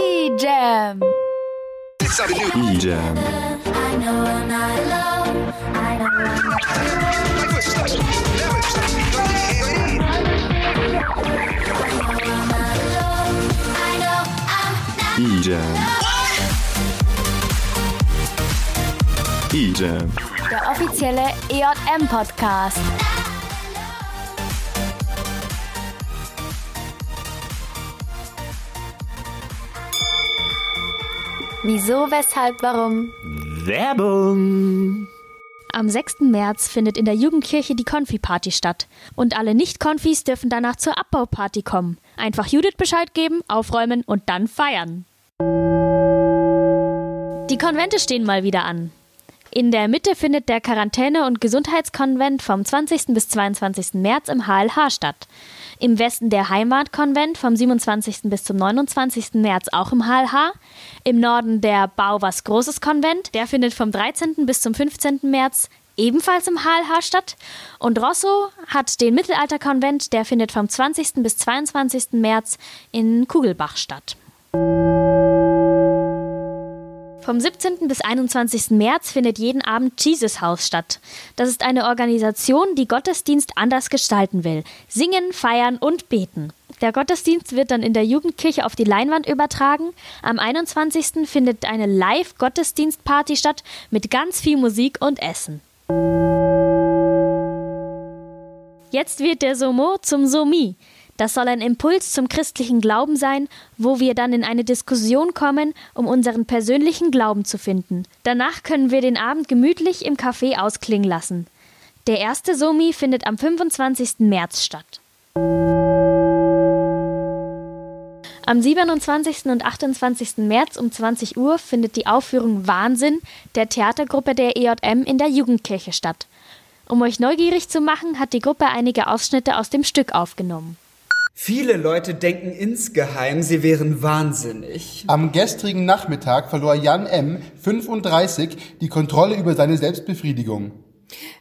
E Jam. E Jam. E Jam. E Jam. Der offizielle EJM-Podcast. Wieso, weshalb, warum? Werbung! Am 6. März findet in der Jugendkirche die Konfi-Party statt. Und alle Nicht-Konfis dürfen danach zur Abbauparty kommen. Einfach Judith Bescheid geben, aufräumen und dann feiern. Die Konvente stehen mal wieder an. In der Mitte findet der Quarantäne- und Gesundheitskonvent vom 20. bis 22. März im HLH statt. Im Westen der Heimatkonvent vom 27. bis zum 29. März auch im HLH. Im Norden der Bau-was-Großes-Konvent, der findet vom 13. bis zum 15. März ebenfalls im HLH statt. Und Rosso hat den Mittelalterkonvent, der findet vom 20. bis 22. März in Kugelbach statt. Vom 17. bis 21. März findet jeden Abend Jesus House statt. Das ist eine Organisation, die Gottesdienst anders gestalten will. Singen, feiern und beten. Der Gottesdienst wird dann in der Jugendkirche auf die Leinwand übertragen. Am 21. findet eine Live-Gottesdienstparty statt mit ganz viel Musik und Essen. Jetzt wird der Somo zum Somi. Das soll ein Impuls zum christlichen Glauben sein, wo wir dann in eine Diskussion kommen, um unseren persönlichen Glauben zu finden. Danach können wir den Abend gemütlich im Café ausklingen lassen. Der erste Somi findet am 25. März statt. Am 27. und 28. März um 20 Uhr findet die Aufführung Wahnsinn der Theatergruppe der EJM in der Jugendkirche statt. Um euch neugierig zu machen, hat die Gruppe einige Ausschnitte aus dem Stück aufgenommen. Viele Leute denken insgeheim, sie wären wahnsinnig. Am gestrigen Nachmittag verlor Jan M., 35, die Kontrolle über seine Selbstbefriedigung.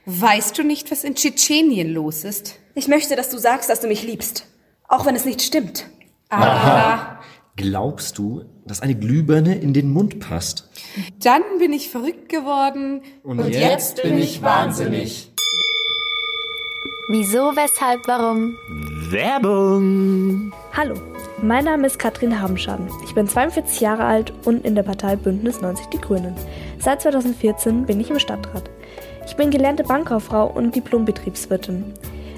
Weißt du nicht, was in Tschetschenien los ist? Ich möchte, dass du sagst, dass du mich liebst, auch wenn es nicht stimmt. Aha. Glaubst du, dass eine Glühbirne in den Mund passt? Dann bin ich verrückt geworden. Und jetzt bin ich wahnsinnig. Wieso, weshalb, warum? Werbung! Hallo, mein Name ist Katrin Habenschaden. Ich bin 42 Jahre alt und in der Partei Bündnis 90 Die Grünen. Seit 2014 bin ich im Stadtrat. Ich bin gelernte Bankkauffrau und Diplom-Betriebswirtin.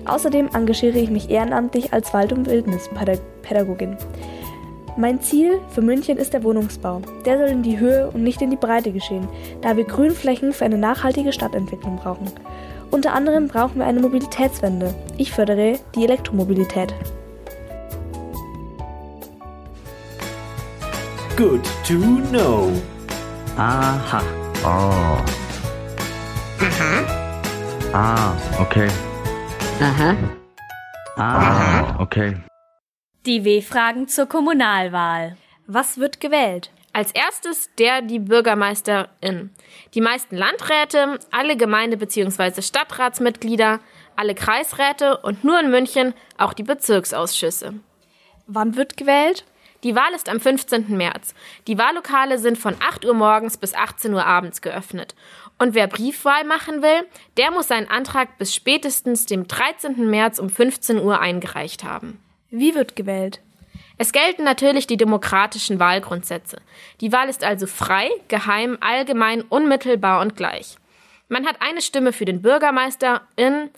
Außerdem engagiere ich mich ehrenamtlich als Wald- und Wildnispädagogin. Mein Ziel für München ist der Wohnungsbau. Der soll in die Höhe und nicht in die Breite geschehen, da wir Grünflächen für eine nachhaltige Stadtentwicklung brauchen. Unter anderem brauchen wir eine Mobilitätswende. Ich fördere die Elektromobilität. Good to know. Aha. Oh. Aha. Ah, okay. Aha. Ah, okay. Die W-Fragen zur Kommunalwahl. Was wird gewählt? Als erstes die Bürgermeisterin, die meisten Landräte, alle Gemeinde- bzw. Stadtratsmitglieder, alle Kreisräte und nur in München auch die Bezirksausschüsse. Wann wird gewählt? Die Wahl ist am 15. März. Die Wahllokale sind von 8 Uhr morgens bis 18 Uhr abends geöffnet. Und wer Briefwahl machen will, der muss seinen Antrag bis spätestens dem 13. März um 15 Uhr eingereicht haben. Wie wird gewählt? Es gelten natürlich die demokratischen Wahlgrundsätze. Die Wahl ist also frei, geheim, allgemein, unmittelbar und gleich. Man hat eine Stimme für den Bürgermeisterin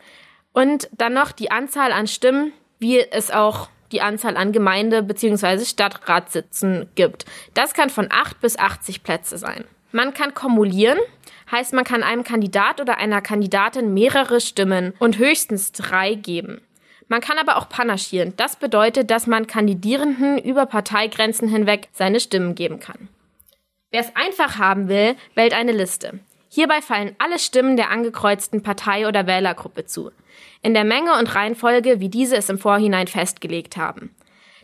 und dann noch die Anzahl an Stimmen, wie es auch die Anzahl an Gemeinde- bzw. Stadtratssitzen gibt. Das kann von 8 bis 80 Plätze sein. Man kann kumulieren, heißt man kann einem Kandidat oder einer Kandidatin mehrere Stimmen und höchstens 3 geben. Man kann aber auch panaschieren. Das bedeutet, dass man Kandidierenden über Parteigrenzen hinweg seine Stimmen geben kann. Wer es einfach haben will, wählt eine Liste. Hierbei fallen alle Stimmen der angekreuzten Partei oder Wählergruppe zu. In der Menge und Reihenfolge, wie diese es im Vorhinein festgelegt haben.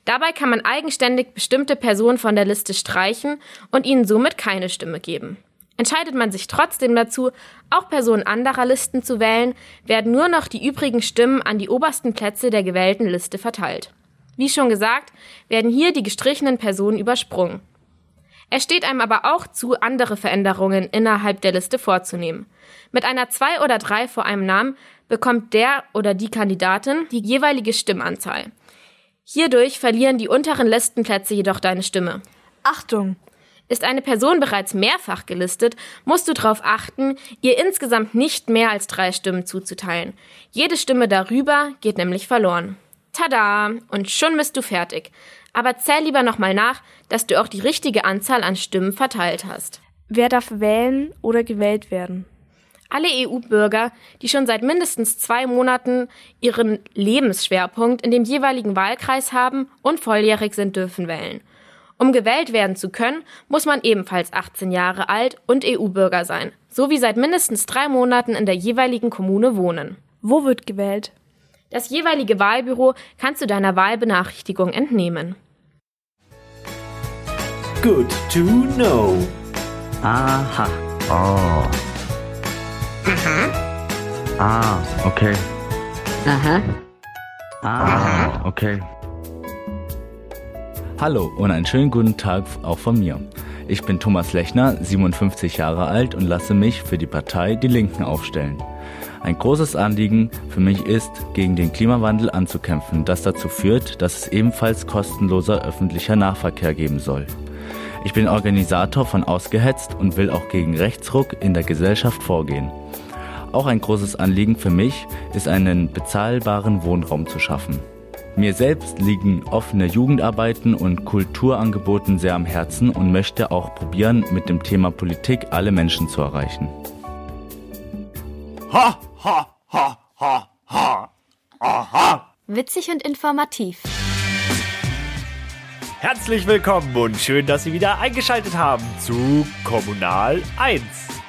Dabei kann man eigenständig bestimmte Personen von der Liste streichen und ihnen somit keine Stimme geben. Entscheidet man sich trotzdem dazu, auch Personen anderer Listen zu wählen, werden nur noch die übrigen Stimmen an die obersten Plätze der gewählten Liste verteilt. Wie schon gesagt, werden hier die gestrichenen Personen übersprungen. Es steht einem aber auch zu, andere Veränderungen innerhalb der Liste vorzunehmen. Mit einer 2 oder 3 vor einem Namen bekommt der oder die Kandidatin die jeweilige Stimmanzahl. Hierdurch verlieren die unteren Listenplätze jedoch deine Stimme. Achtung! Ist eine Person bereits mehrfach gelistet, musst du darauf achten, ihr insgesamt nicht mehr als 3 Stimmen zuzuteilen. Jede Stimme darüber geht nämlich verloren. Tada! Und schon bist du fertig. Aber zähl lieber nochmal nach, dass du auch die richtige Anzahl an Stimmen verteilt hast. Wer darf wählen oder gewählt werden? Alle EU-Bürger, die schon seit mindestens 2 Monaten ihren Lebensschwerpunkt in dem jeweiligen Wahlkreis haben und volljährig sind, dürfen wählen. Um gewählt werden zu können, muss man ebenfalls 18 Jahre alt und EU-Bürger sein, sowie seit mindestens 3 Monaten in der jeweiligen Kommune wohnen. Wo wird gewählt? Das jeweilige Wahlbüro kannst du deiner Wahlbenachrichtigung entnehmen. Good to know. Aha. Oh. Aha. Ah, okay. Aha. Ah, okay. Hallo und einen schönen guten Tag auch von mir. Ich bin Thomas Lechner, 57 Jahre alt und lasse mich für die Partei Die Linken aufstellen. Ein großes Anliegen für mich ist, gegen den Klimawandel anzukämpfen, das dazu führt, dass es ebenfalls kostenloser öffentlicher Nahverkehr geben soll. Ich bin Organisator von Ausgehetzt und will auch gegen Rechtsruck in der Gesellschaft vorgehen. Auch ein großes Anliegen für mich ist, einen bezahlbaren Wohnraum zu schaffen. Mir selbst liegen offene Jugendarbeiten und Kulturangeboten sehr am Herzen und möchte auch probieren, mit dem Thema Politik alle Menschen zu erreichen. Ha, ha, ha, ha, ha, aha. Witzig und informativ. Herzlich willkommen und schön, dass Sie wieder eingeschaltet haben zu Kommunal 1.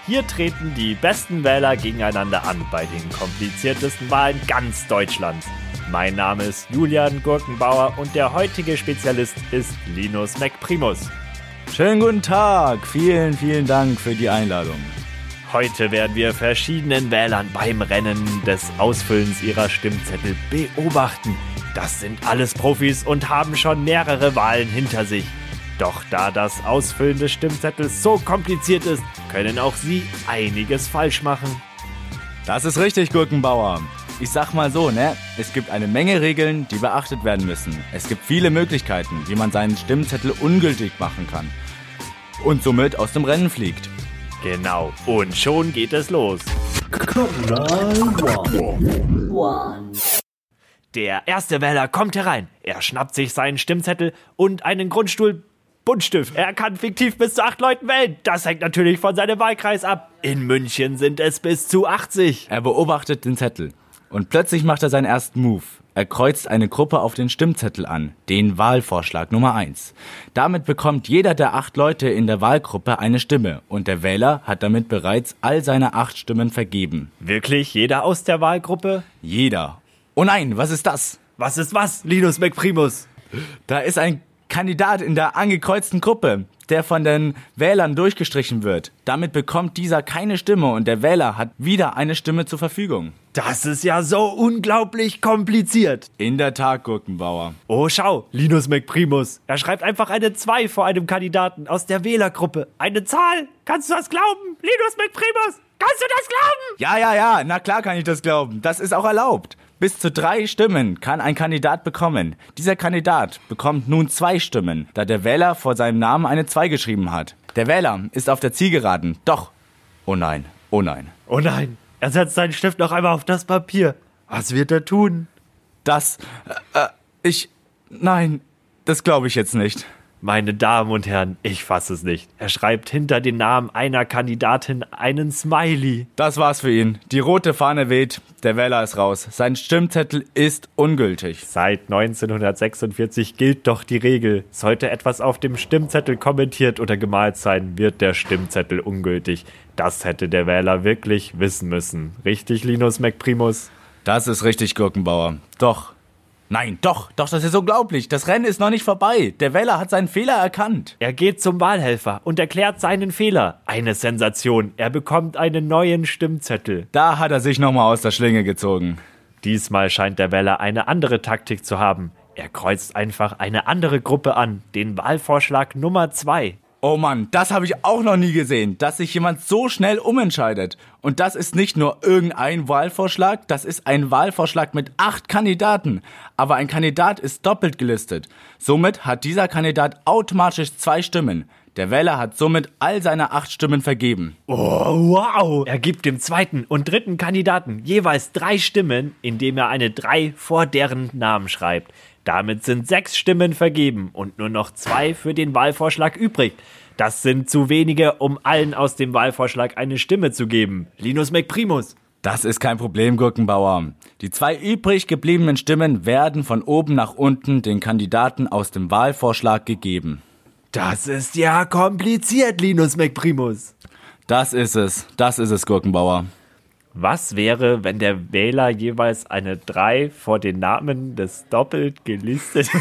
Hier treten die besten Wähler gegeneinander an bei den kompliziertesten Wahlen ganz Deutschlands. Mein Name ist Julian Gurkenbauer und der heutige Spezialist ist Linus McPrimus. Schönen guten Tag, vielen, vielen Dank für die Einladung. Heute werden wir verschiedenen Wählern beim Rennen des Ausfüllens ihrer Stimmzettel beobachten. Das sind alles Profis und haben schon mehrere Wahlen hinter sich. Doch da das Ausfüllen des Stimmzettels so kompliziert ist, können auch sie einiges falsch machen. Das ist richtig, Gurkenbauer. Ich sag mal so, ne? Es gibt eine Menge Regeln, die beachtet werden müssen. Es gibt viele Möglichkeiten, wie man seinen Stimmzettel ungültig machen kann und somit aus dem Rennen fliegt. Genau, und schon geht es los. Der erste Wähler kommt herein. Er schnappt sich seinen Stimmzettel und einen Grundstuhl-Buntstift. Er kann fiktiv bis zu 8 Leuten wählen. Das hängt natürlich von seinem Wahlkreis ab. In München sind es bis zu 80. Er beobachtet den Zettel. Und plötzlich macht er seinen ersten Move. Er kreuzt eine Gruppe auf den Stimmzettel an, den Wahlvorschlag Nummer 1. Damit bekommt jeder der 8 Leute in der Wahlgruppe eine Stimme und der Wähler hat damit bereits all seine 8 Stimmen vergeben. Wirklich? Jeder aus der Wahlgruppe? Jeder. Oh nein, was ist das? Was ist was, Linus McPrimus? Da ist ein Kandidat in der angekreuzten Gruppe, der von den Wählern durchgestrichen wird. Damit bekommt dieser keine Stimme und der Wähler hat wieder eine Stimme zur Verfügung. Das ist ja so unglaublich kompliziert. In der Tat, Gurkenbauer. Oh, schau, Linus McPrimus. Er schreibt einfach eine 2 vor einem Kandidaten aus der Wählergruppe. Eine Zahl. Kannst du das glauben, Linus McPrimus? Kannst du das glauben? Ja. Na klar kann ich das glauben. Das ist auch erlaubt. Bis zu 3 Stimmen kann ein Kandidat bekommen. Dieser Kandidat bekommt nun 2 Stimmen, da der Wähler vor seinem Namen eine 2 geschrieben hat. Der Wähler ist auf der Zielgeraden, doch. Oh nein. Er setzt seinen Stift noch einmal auf das Papier. Was wird er tun? Nein, das glaube ich jetzt nicht. Meine Damen und Herren, ich fasse es nicht. Er schreibt hinter den Namen einer Kandidatin einen Smiley. Das war's für ihn. Die rote Fahne weht, der Wähler ist raus. Sein Stimmzettel ist ungültig. Seit 1946 gilt doch die Regel. Sollte etwas auf dem Stimmzettel kommentiert oder gemalt sein, wird der Stimmzettel ungültig. Das hätte der Wähler wirklich wissen müssen. Richtig, Linus McPrimus? Das ist richtig, Gurkenbauer. Doch. Nein, doch, das ist unglaublich. Das Rennen ist noch nicht vorbei. Der Wähler hat seinen Fehler erkannt. Er geht zum Wahlhelfer und erklärt seinen Fehler. Eine Sensation. Er bekommt einen neuen Stimmzettel. Da hat er sich nochmal aus der Schlinge gezogen. Diesmal scheint der Wähler eine andere Taktik zu haben. Er kreuzt einfach eine andere Gruppe an, den Wahlvorschlag Nummer 2. Oh Mann, das habe ich auch noch nie gesehen, dass sich jemand so schnell umentscheidet. Und das ist nicht nur irgendein Wahlvorschlag, das ist ein Wahlvorschlag mit 8 Kandidaten. Aber ein Kandidat ist doppelt gelistet. Somit hat dieser Kandidat automatisch 2 Stimmen. Der Wähler hat somit all seine 8 Stimmen vergeben. Oh, wow! Er gibt dem zweiten und dritten Kandidaten jeweils 3 Stimmen, indem er eine 3 vor deren Namen schreibt. Damit sind 6 Stimmen vergeben und nur noch 2 für den Wahlvorschlag übrig. Das sind zu wenige, um allen aus dem Wahlvorschlag eine Stimme zu geben. Linus McPrimus. Das ist kein Problem, Gurkenbauer. Die 2 übrig gebliebenen Stimmen werden von oben nach unten den Kandidaten aus dem Wahlvorschlag gegeben. Das ist ja kompliziert, Linus McPrimus. Das ist es, Gurkenbauer. Was wäre, wenn der Wähler jeweils eine 3 vor den Namen des doppelt gelisteten...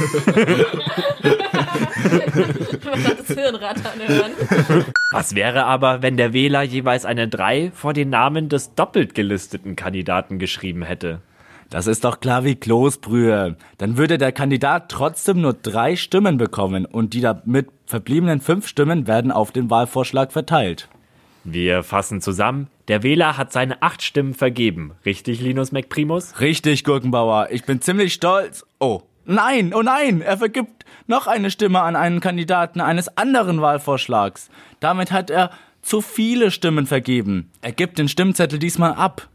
Was wäre aber, wenn der Wähler jeweils eine 3 vor den Namen des doppelt gelisteten Kandidaten geschrieben hätte? Das ist doch klar wie Kloßbrühe. Dann würde der Kandidat trotzdem nur 3 Stimmen bekommen und die damit verbliebenen 5 Stimmen werden auf den Wahlvorschlag verteilt. Wir fassen zusammen, der Wähler hat seine 8 Stimmen vergeben. Richtig, Linus McPrimus? Richtig, Gurkenbauer. Ich bin ziemlich stolz. Oh nein, er vergibt noch eine Stimme an einen Kandidaten eines anderen Wahlvorschlags. Damit hat er zu viele Stimmen vergeben. Er gibt den Stimmzettel diesmal ab.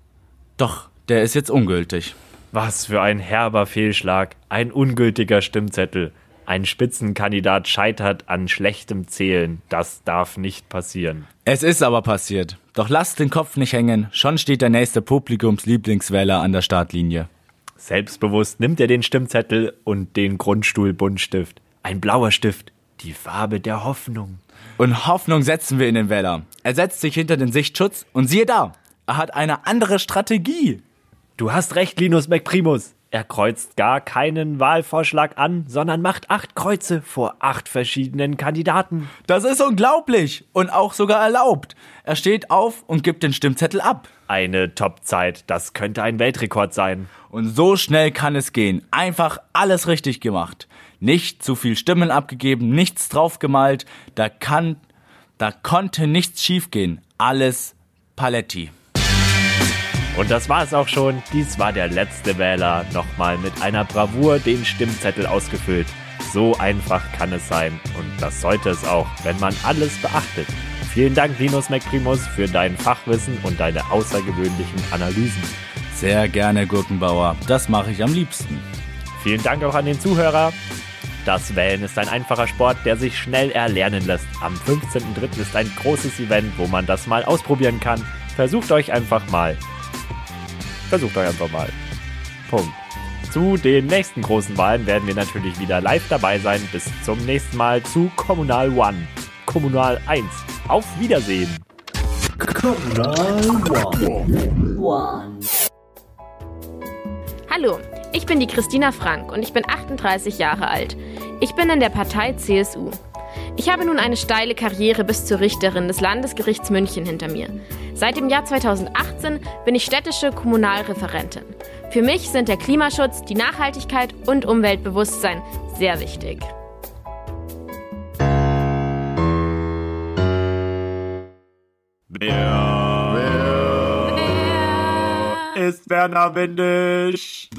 Doch, der ist jetzt ungültig. Was für ein herber Fehlschlag. Ein ungültiger Stimmzettel. Ein Spitzenkandidat scheitert an schlechtem Zählen. Das darf nicht passieren. Es ist aber passiert. Doch lasst den Kopf nicht hängen. Schon steht der nächste Publikumslieblingswähler an der Startlinie. Selbstbewusst nimmt er den Stimmzettel und den Grundstuhl-Buntstift. Ein blauer Stift. Die Farbe der Hoffnung. Und Hoffnung setzen wir in den Wähler. Er setzt sich hinter den Sichtschutz und siehe da, er hat eine andere Strategie. Du hast recht, Linus McPrimus. Er kreuzt gar keinen Wahlvorschlag an, sondern macht 8 Kreuze vor 8 verschiedenen Kandidaten. Das ist unglaublich und auch sogar erlaubt. Er steht auf und gibt den Stimmzettel ab. Eine Top-Zeit, das könnte ein Weltrekord sein. Und so schnell kann es gehen. Einfach alles richtig gemacht. Nicht zu viel Stimmen abgegeben, nichts draufgemalt. Da konnte nichts schiefgehen. Alles Paletti. Und das war's auch schon. Dies war der letzte Wähler. Nochmal mit einer Bravour den Stimmzettel ausgefüllt. So einfach kann es sein. Und das sollte es auch, wenn man alles beachtet. Vielen Dank, Linus McPrimus, für dein Fachwissen und deine außergewöhnlichen Analysen. Sehr gerne, Gurkenbauer. Das mache ich am liebsten. Vielen Dank auch an den Zuhörer. Das Wählen ist ein einfacher Sport, der sich schnell erlernen lässt. Am 15.03. ist ein großes Event, wo man das mal ausprobieren kann. Versucht euch einfach mal. Punkt. Zu den nächsten großen Wahlen werden wir natürlich wieder live dabei sein. Bis zum nächsten Mal zu Kommunal 1. Auf Wiedersehen. Kommunal 1. Hallo, ich bin die Christina Frank und ich bin 38 Jahre alt. Ich bin in der Partei CSU. Ich habe nun eine steile Karriere bis zur Richterin des Landesgerichts München hinter mir. Seit dem Jahr 2018 bin ich städtische Kommunalreferentin. Für mich sind der Klimaschutz, die Nachhaltigkeit und Umweltbewusstsein sehr wichtig. Wer ist Werner Windisch?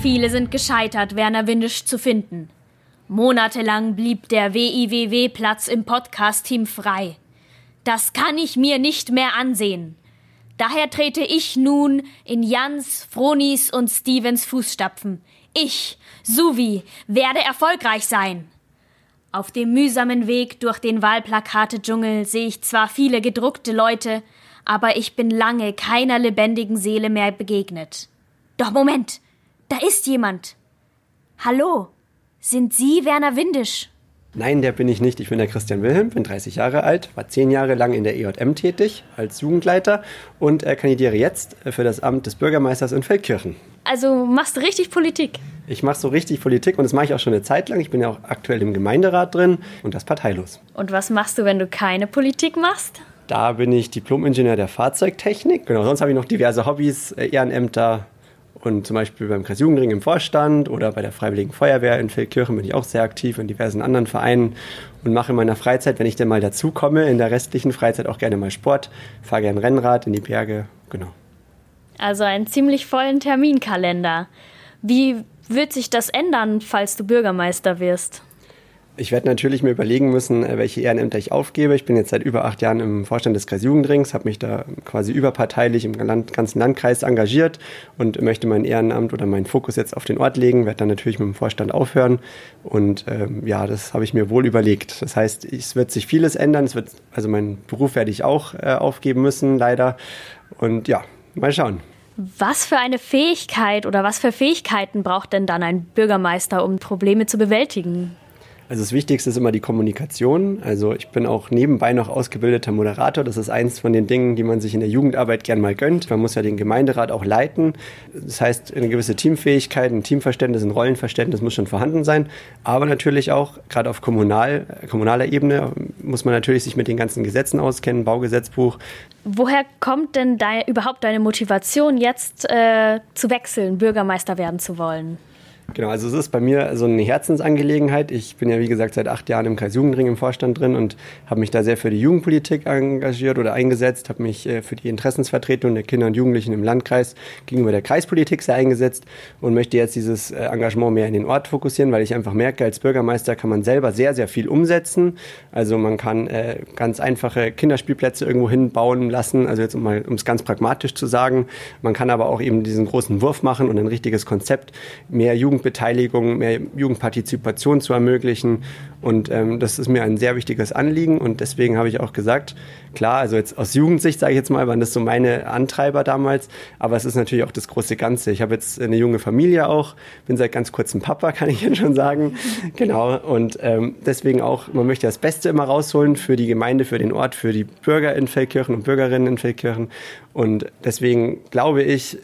Viele sind gescheitert, Werner Windisch zu finden. Monatelang blieb der WIWW-Platz im Podcast-Team frei. Das kann ich mir nicht mehr ansehen. Daher trete ich nun in Jans, Fronis und Stevens Fußstapfen. Ich, Suvi, werde erfolgreich sein. Auf dem mühsamen Weg durch den Wahlplakate-Dschungel sehe ich zwar viele gedruckte Leute, aber ich bin lange keiner lebendigen Seele mehr begegnet. Doch Moment! Da ist jemand. Hallo, sind Sie Werner Windisch? Nein, der bin ich nicht. Ich bin der Christian Wilhelm, bin 30 Jahre alt, war 10 Jahre lang in der EJM tätig als Jugendleiter und kandidiere jetzt für das Amt des Bürgermeisters in Feldkirchen. Also machst du richtig Politik? Ich mache so richtig Politik und das mache ich auch schon eine Zeit lang. Ich bin ja auch aktuell im Gemeinderat drin und das parteilos. Und was machst du, wenn du keine Politik machst? Da bin ich Diplom-Ingenieur der Fahrzeugtechnik. Genau, sonst habe ich noch diverse Hobbys, Ehrenämter und zum Beispiel beim Kreisjugendring im Vorstand oder bei der Freiwilligen Feuerwehr in Feldkirchen bin ich auch sehr aktiv in diversen anderen Vereinen und mache in meiner Freizeit, wenn ich denn mal dazukomme, in der restlichen Freizeit auch gerne mal Sport, fahre gerne Rennrad in die Berge, genau. Also einen ziemlich vollen Terminkalender. Wie wird sich das ändern, falls du Bürgermeister wirst? Ich werde natürlich mir überlegen müssen, welche Ehrenämter ich aufgebe. Ich bin jetzt seit über 8 Jahren im Vorstand des Kreisjugendrings, habe mich da quasi überparteilich im ganzen Landkreis engagiert und möchte mein Ehrenamt oder meinen Fokus jetzt auf den Ort legen, werde dann natürlich mit dem Vorstand aufhören und das habe ich mir wohl überlegt. Das heißt, es wird sich vieles ändern, also meinen Beruf werde ich auch aufgeben müssen, leider, und ja, mal schauen. Was für eine Fähigkeit oder was für Fähigkeiten braucht denn dann ein Bürgermeister, um Probleme zu bewältigen? Also das Wichtigste ist immer die Kommunikation. Also ich bin auch nebenbei noch ausgebildeter Moderator. Das ist eins von den Dingen, die man sich in der Jugendarbeit gern mal gönnt. Man muss ja den Gemeinderat auch leiten. Das heißt, eine gewisse Teamfähigkeit, ein Teamverständnis, ein Rollenverständnis muss schon vorhanden sein. Aber natürlich auch, gerade auf kommunaler Ebene, muss man natürlich sich mit den ganzen Gesetzen auskennen, Baugesetzbuch. Woher kommt denn überhaupt deine Motivation, jetzt zu wechseln, Bürgermeister werden zu wollen? Genau, also es ist bei mir so eine Herzensangelegenheit. Ich bin ja, wie gesagt, seit 8 Jahren im Kreisjugendring im Vorstand drin und habe mich da sehr für die Jugendpolitik engagiert oder eingesetzt, habe mich für die Interessensvertretung der Kinder und Jugendlichen im Landkreis gegenüber der Kreispolitik sehr eingesetzt und möchte jetzt dieses Engagement mehr in den Ort fokussieren, weil ich einfach merke, als Bürgermeister kann man selber sehr, sehr viel umsetzen. Also man kann ganz einfache Kinderspielplätze irgendwo hinbauen lassen, also jetzt um es ganz pragmatisch zu sagen. Man kann aber auch eben diesen großen Wurf machen und ein richtiges Konzept, mehr Jugendbeteiligung, mehr Jugendpartizipation zu ermöglichen, und das ist mir ein sehr wichtiges Anliegen und deswegen habe ich auch gesagt, klar, also jetzt aus Jugendsicht, sage ich jetzt mal, waren das so meine Antreiber damals, aber es ist natürlich auch das große Ganze. Ich habe jetzt eine junge Familie auch, bin seit ganz kurzem Papa, kann ich jetzt schon sagen, genau, und deswegen auch, man möchte das Beste immer rausholen für die Gemeinde, für den Ort, für die Bürger in Feldkirchen und Bürgerinnen in Feldkirchen, und deswegen glaube ich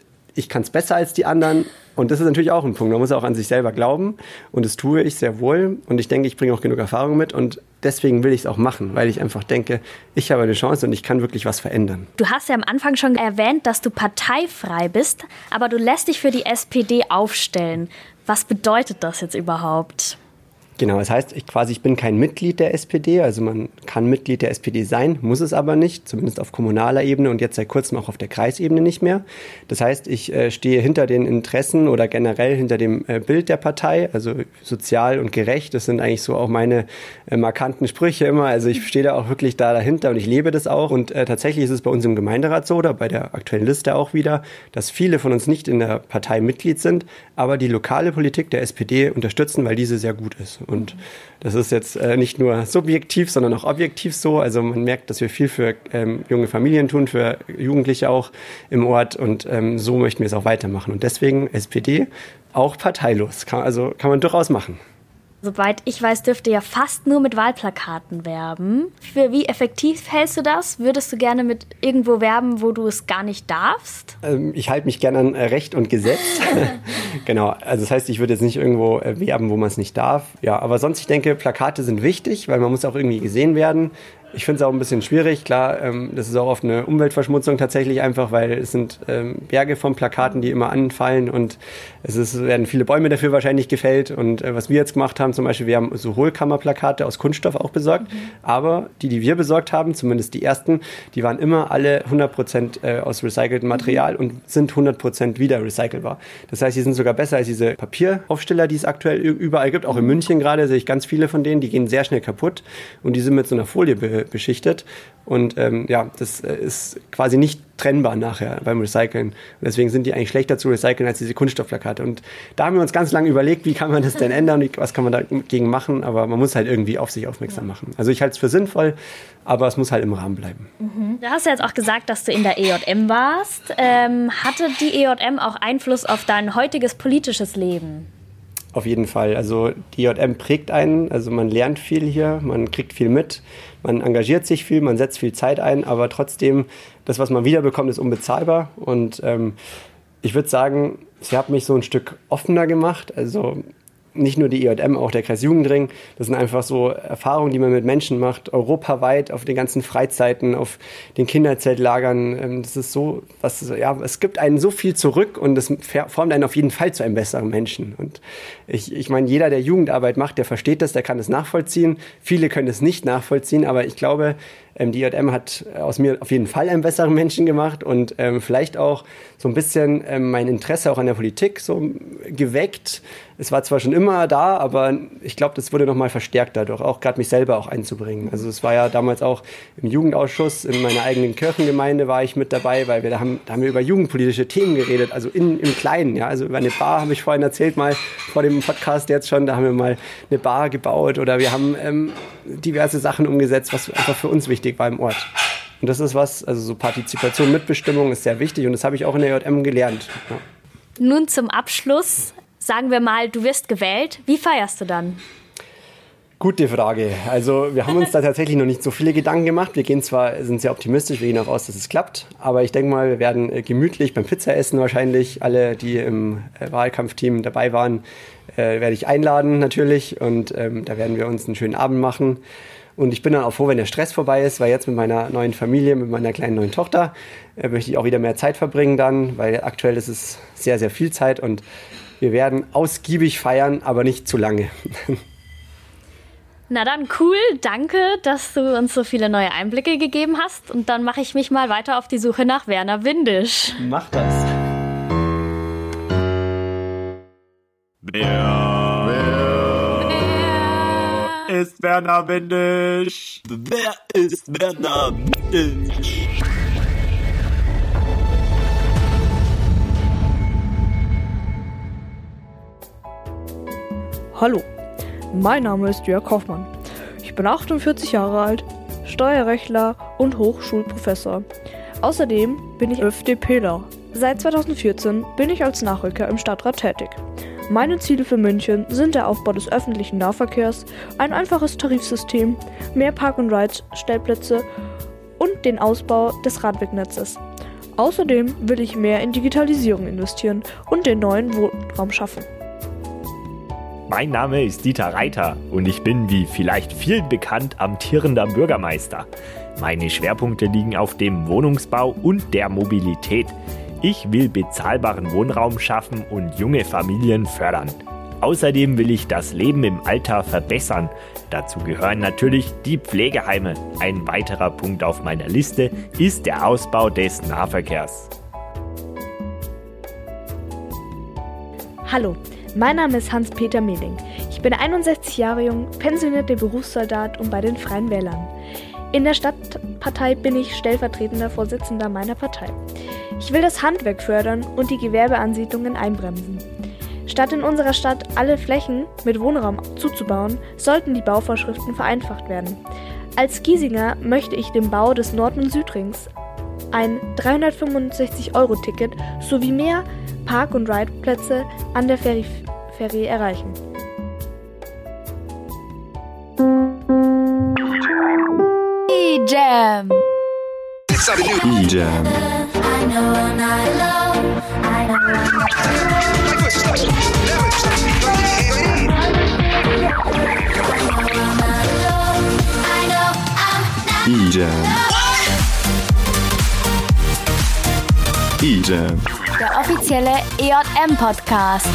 kann es besser als die anderen. Und das ist natürlich auch ein Punkt. Man muss auch an sich selber glauben. Und das tue ich sehr wohl. Und ich denke, ich bringe auch genug Erfahrung mit. Und deswegen will ich es auch machen, weil ich einfach denke, ich habe eine Chance und ich kann wirklich was verändern. Du hast ja am Anfang schon erwähnt, dass du parteifrei bist, aber du lässt dich für die SPD aufstellen. Was bedeutet das jetzt überhaupt? Genau, das heißt, ich bin kein Mitglied der SPD, also man kann Mitglied der SPD sein, muss es aber nicht, zumindest auf kommunaler Ebene und jetzt seit kurzem auch auf der Kreisebene nicht mehr. Das heißt, ich stehe hinter den Interessen oder generell hinter dem Bild der Partei, also sozial und gerecht, das sind eigentlich so auch meine markanten Sprüche immer, also ich stehe da auch wirklich dahinter und ich lebe das auch, und tatsächlich ist es bei uns im Gemeinderat so oder bei der aktuellen Liste auch wieder, dass viele von uns nicht in der Partei Mitglied sind, aber die lokale Politik der SPD unterstützen, weil diese sehr gut ist. Und das ist jetzt nicht nur subjektiv, sondern auch objektiv so. Also man merkt, dass wir viel für junge Familien tun, für Jugendliche auch im Ort. Und so möchten wir es auch weitermachen. Und deswegen SPD auch parteilos. Kann man durchaus machen. Soweit ich weiß, dürfte ja fast nur mit Wahlplakaten werben. Für wie effektiv hältst du das? Würdest du gerne mit irgendwo werben, wo du es gar nicht darfst? Ich halte mich gerne an Recht und Gesetz. Genau, also das heißt, ich würde jetzt nicht irgendwo werben, wo man es nicht darf. Ja, aber sonst, ich denke, Plakate sind wichtig, weil man muss auch irgendwie gesehen werden. Ich finde es auch ein bisschen schwierig, klar, das ist auch oft eine Umweltverschmutzung tatsächlich einfach, weil es sind Berge von Plakaten, die immer anfallen, und werden viele Bäume dafür wahrscheinlich gefällt, und was wir jetzt gemacht haben zum Beispiel, wir haben so Hohlkammerplakate aus Kunststoff auch besorgt, aber die wir besorgt haben, zumindest die ersten, die waren immer alle 100% aus recyceltem Material und sind 100% wieder recycelbar. Das heißt, die sind sogar besser als diese Papieraufsteller, die es aktuell überall gibt, auch in München gerade sehe ich ganz viele von denen, die gehen sehr schnell kaputt und die sind mit so einer Folie beschichtet. Und das ist quasi nicht trennbar nachher beim Recyceln. Und deswegen sind die eigentlich schlechter zu recyceln als diese Kunststoffplakate. Und da haben wir uns ganz lange überlegt, wie kann man das denn ändern, was kann man dagegen machen, aber man muss halt irgendwie auf sich aufmerksam machen. Also ich halte es für sinnvoll, aber es muss halt im Rahmen bleiben. Mhm. Du hast ja jetzt auch gesagt, dass du in der EJM warst. Hatte die EJM auch Einfluss auf dein heutiges politisches Leben? Auf jeden Fall. Also die JM prägt einen, also man lernt viel hier, man kriegt viel mit, man engagiert sich viel, man setzt viel Zeit ein, aber trotzdem, das, was man wiederbekommt, ist unbezahlbar. Und ich würde sagen, sie hat mich so ein Stück offener gemacht, also nicht nur die EJM, auch der Kreisjugendring. Das sind einfach so Erfahrungen, die man mit Menschen macht, europaweit, auf den ganzen Freizeiten, auf den Kinderzeltlagern. Das ist so, es gibt einen so viel zurück und es formt einen auf jeden Fall zu einem besseren Menschen. Und ich meine, jeder, der Jugendarbeit macht, der versteht das, der kann es nachvollziehen. Viele können es nicht nachvollziehen, aber ich glaube, die EJM hat aus mir auf jeden Fall einen besseren Menschen gemacht und vielleicht auch so ein bisschen mein Interesse auch an der Politik so geweckt. Es war zwar schon immer da, aber ich glaube, das wurde nochmal verstärkt dadurch, auch gerade mich selber auch einzubringen. Also es war ja damals auch im Jugendausschuss, in meiner eigenen Kirchengemeinde war ich mit dabei, weil da haben wir über jugendpolitische Themen geredet, also im Kleinen. Ja? Also über eine Bar habe ich vorhin erzählt, mal vor dem Podcast jetzt schon, da haben wir mal eine Bar gebaut oder wir haben diverse Sachen umgesetzt, was einfach für uns wichtig war im Ort. Und das ist was, also so Partizipation, Mitbestimmung ist sehr wichtig und das habe ich auch in der JM gelernt. Ja. Nun zum Abschluss, sagen wir mal, du wirst gewählt. Wie feierst du dann? Gute Frage. Also wir haben uns da tatsächlich noch nicht so viele Gedanken gemacht. Wir sind sehr optimistisch, wir gehen auch aus, dass es klappt. Aber ich denke mal, wir werden gemütlich beim Pizzaessen wahrscheinlich, alle, die im Wahlkampfteam dabei waren, werde ich einladen natürlich. Und da werden wir uns einen schönen Abend machen. Und ich bin dann auch froh, wenn der Stress vorbei ist, weil jetzt mit meiner neuen Familie, mit meiner kleinen neuen Tochter, möchte ich auch wieder mehr Zeit verbringen dann, weil aktuell ist es sehr, sehr viel Zeit und wir werden ausgiebig feiern, aber nicht zu lange. Na dann, cool. Danke, dass du uns so viele neue Einblicke gegeben hast. Und dann mache ich mich mal weiter auf die Suche nach Werner Windisch. Mach das. Wer ist Werner Windisch? Wer ist Werner Windisch? Hallo, mein Name ist Jörg Kaufmann. Ich bin 48 Jahre alt, Steuerrechtler und Hochschulprofessor. Außerdem bin ich FDPler. Seit 2014 bin ich als Nachrücker im Stadtrat tätig. Meine Ziele für München sind der Aufbau des öffentlichen Nahverkehrs, ein einfaches Tarifsystem, mehr Park-and-Ride-Stellplätze und den Ausbau des Radwegnetzes. Außerdem will ich mehr in Digitalisierung investieren und den neuen Wohnraum schaffen. Mein Name ist Dieter Reiter und ich bin, wie vielleicht vielen bekannt, amtierender Bürgermeister. Meine Schwerpunkte liegen auf dem Wohnungsbau und der Mobilität. Ich will bezahlbaren Wohnraum schaffen und junge Familien fördern. Außerdem will ich das Leben im Alter verbessern. Dazu gehören natürlich die Pflegeheime. Ein weiterer Punkt auf meiner Liste ist der Ausbau des Nahverkehrs. Hallo. Mein Name ist Hans-Peter Mehling. Ich bin 61 Jahre jung, pensionierter Berufssoldat und bei den Freien Wählern. In der Stadtpartei bin ich stellvertretender Vorsitzender meiner Partei. Ich will das Handwerk fördern und die Gewerbeansiedlungen einbremsen. Statt in unserer Stadt alle Flächen mit Wohnraum zuzubauen, sollten die Bauvorschriften vereinfacht werden. Als Giesinger möchte ich den Bau des Nord- und Südrings, ein 365-Euro-Ticket sowie mehr Park- und Ride-Plätze an der Ferry erreichen. E Jam. E Jam. E Jam. E-Jam. Der offizielle EJM-Podcast.